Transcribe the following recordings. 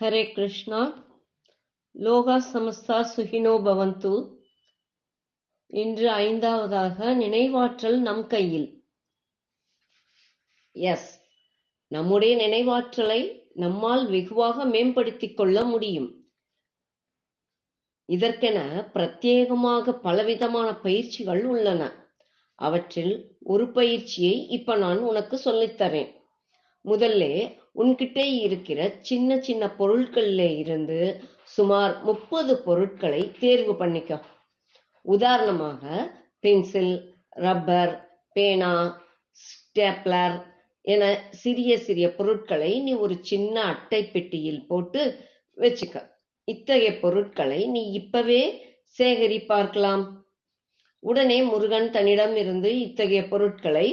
Hare Krishna. Loga Samasta Suhino Bhavantu. இன்று ஐந்தாவதாக நினைவாற்றல் நம் கையில். எஸ், நம்முடைய நினைவாற்றலை நம்மால் வெகுவாக மேம்படுத்திக் கொள்ள முடியும். இதற்கென பிரத்யேகமாக பலவிதமான பயிற்சிகள் உள்ளன. அவற்றில் ஒரு பயிற்சியை இப்ப நான் உனக்கு சொல்லித்தரேன். முதல்ல உன்கிட்டே இருக்கிற சின்ன சின்ன பொருட்கள்ல இருந்து சுமார் 30 பொருட்களை தேர்வு பண்ணிக்க. உதாரணமாக பென்சில், ரப்பர், பேனா, ஸ்டேப்லர் என சிறிய சிறிய பொருட்களை நீ ஒரு சின்ன அட்டை பெட்டியில் போட்டு வச்சுக்க. இத்தகைய பொருட்களை நீ இப்பவே சேகரி பார்க்கலாம். உடனே முருகன் தன்னிடம் இருந்து இத்தகைய பொருட்களை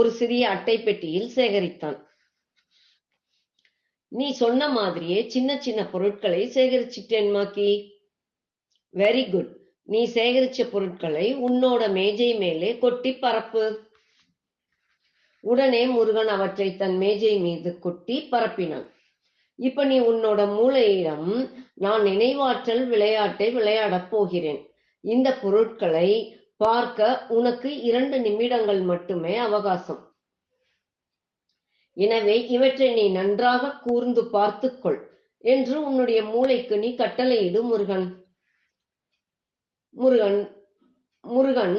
ஒரு சிறிய அட்டை பெட்டியில் சேகரித்தான். நீ சொன்ன மாதிரியே சின்ன சின்ன பொருட்களை சேகரிச்சிட்டேன் மாக்கி. Very good. நீ சேகரிச்ச பொருட்களை உன்னோட மேஜை மேலே கொட்டி பரப்பு. உடனே முருகன் அவற்றை தன் மேஜை மீது கொட்டி பரப்பினான். இப்ப நீ உன்னோட மூளையிடம், நான் நினைவாற்றல் விளையாட்டை விளையாடப் போகிறேன், இந்த பொருட்களை பார்க்க உனக்கு 2 நிமிடங்கள் மட்டுமே அவகாசம், எனவே இவற்றை நீ நன்றாக கூர்ந்து பார்த்துக்கொள் என்று உன்னுடைய மூளைக்கு நீ கட்டளையிடு முருகன். முருகன்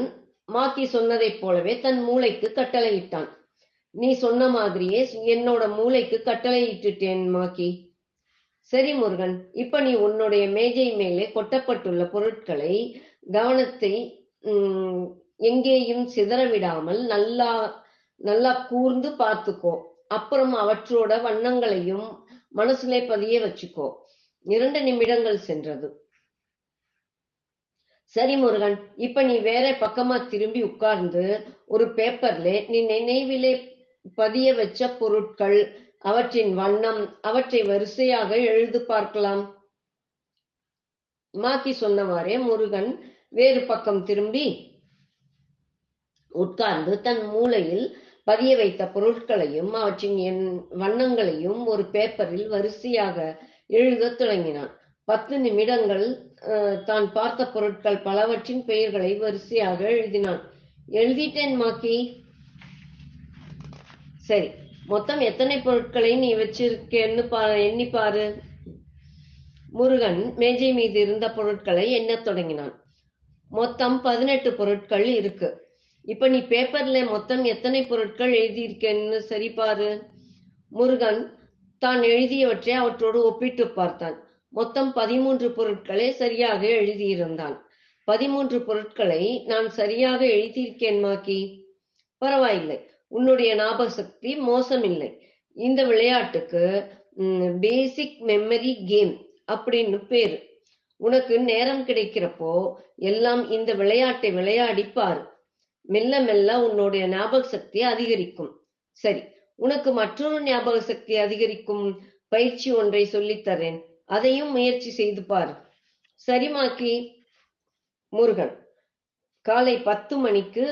மாக்கி சொன்னதை போலவே தன் மூளைக்கு கட்டளையிட்டான். நீ சொன்ன மாதிரியே என்னோட மூளைக்கு கட்டளையிட்டுட்டேன் மாக்கி. சரி முருகன், இப்ப நீ உன்னுடைய மேஜை மேலே கொட்டப்பட்டுள்ள பொருட்களை கவனத்தை எங்கேயும் சிதறவிடாமல் நல்லா நல்லா கூர்ந்து பார்த்துக்கோ. அப்புறம் அவற்றோட வண்ணங்களையும் மனசுலே பதிய வச்சுக்கோ. 2 நிமிடங்கள் சென்றது. சரி முருகன், இப்ப நீ வேற பக்கமா திரும்பி உட்கார்ந்து ஒரு பேப்பர்ல நீ நினைவிலே பதிய வச்ச பொருட்கள், அவற்றின் வண்ணம், அவற்றை வரிசையாக எழுது பார்க்கலாம். மாக்கி சொன்னவாறே முருகன் வேறு பக்கம் திரும்பி உட்கார்ந்து தன் மூளையில் பதிய வைத்த பொருட்களையும் அவற்றின் வண்ணங்களையும் ஒரு பேப்பரில் வரிசையாக எழுத தொடங்கினான். 10 நிமிடங்கள் தான் பார்த்த பொருட்கள் பலவற்றின் பெயர்களை வரிசையாக எழுதினான். எழுதிட்டேன் மாக்கி. சரி, மொத்தம் எத்தனை பொருட்களை நீ வச்சிருக்கேன்னு எண்ணிப்பாரு. முருகன் மேஜை மீது இருந்த பொருட்களை எண்ண தொடங்கினான். மொத்தம் 18 பொருட்கள் இருக்கு. இப்ப நீ பேப்பர்ல மொத்தம் எத்தனை பொருட்கள் எழுதியிருக்கேன்னு சரிபாரு. முருகன் தான் எழுதியவற்றை அவற்றோடு ஒப்பிட்டு பார்த்தான். மொத்தம் 13 பொருட்களை சரியாக எழுதியிருந்தான். 13 பொருட்களை நான் சரியாக எழுதியிருக்கேன் மாக்கி. பரவாயில்லை, உன்னுடைய ஞாபக சக்தி மோசம் இல்லை. இந்த விளையாட்டுக்கு பேசிக் மெமரி கேம் அப்படின்னு பேரு. உனக்கு நேரம் கிடைக்கிறப்போ எல்லாம் இந்த விளையாட்டை விளையாடிப்பார். மெல்ல மெல்ல உன்னுடைய ஞாபக சக்தி அதிகரிக்கும். சரி, உனக்கு மற்றொரு ஞாபக சக்தி அதிகரிக்கும் பயிற்சி ஒன்றை சொல்லித்தரேன், அதையும் முயற்சி செய்து பார். சரிமாக்கி. முருகன், காலை 10 மணிக்கு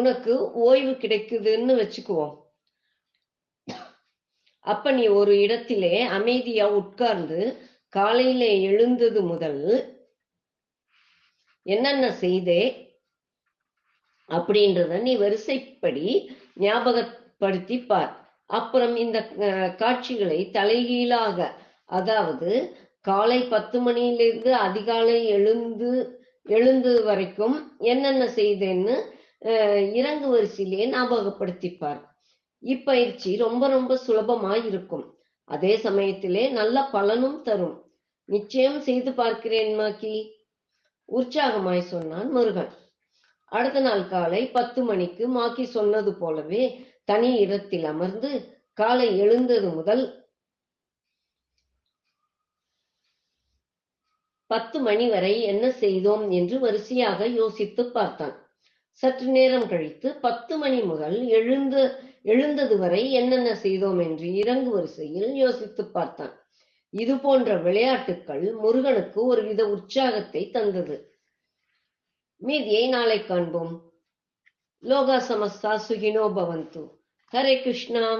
உனக்கு ஓய்வு கிடைக்குதுன்னு வச்சுக்குவோம். அப்ப நீ ஒரு இடத்திலே அமைதியா உட்கார்ந்து காலையில எழுந்தது முதல் என்னென்ன செய்தே அப்படின்றத நீ வரிசைப்படி ஞாபகப்படுத்தி பார். அப்புறம் இந்த காட்சிகளை தலைகீழாக, அதாவது காலை 10 மணியிலிருந்து அதிகாலை எழுந்து வரைக்கும் என்னென்ன செய்தேன்னு இறங்கு வரிசையிலேயே ஞாபகப்படுத்திப்பார். இப்பயிற்சி ரொம்ப ரொம்ப சுலபமா இருக்கும். அதே சமயத்திலே நல்ல பலனும் தரும். நிச்சயம் செய்து பார்க்கிறேன் மாக்கி. உற்சாகமாய் சொன்னான் முருகன். அடுத்த நாள் காலை 10 மணிக்கு மாக்கி சொன்னது போலவே தனி இடத்தில் அமர்ந்து காலை எழுந்தது முதல் 10 மணி வரை என்ன செய்தோம் என்று வரிசையாக யோசித்து பார்த்தான். சற்று நேரம் கழித்து 10 மணி முதல் எழுந்தது வரை என்னென்ன செய்தோம் என்று இறங்கு வரிசையில் யோசித்து பார்த்தான். இது போன்ற விளையாட்டுக்கள் முருகனுக்கு ஒருவித உற்சாகத்தை தந்தது. மீதியை நாளை காண்போம். லோகா சமஸ்தா சுகினோ பவந்து. ஹரே கிருஷ்ணா.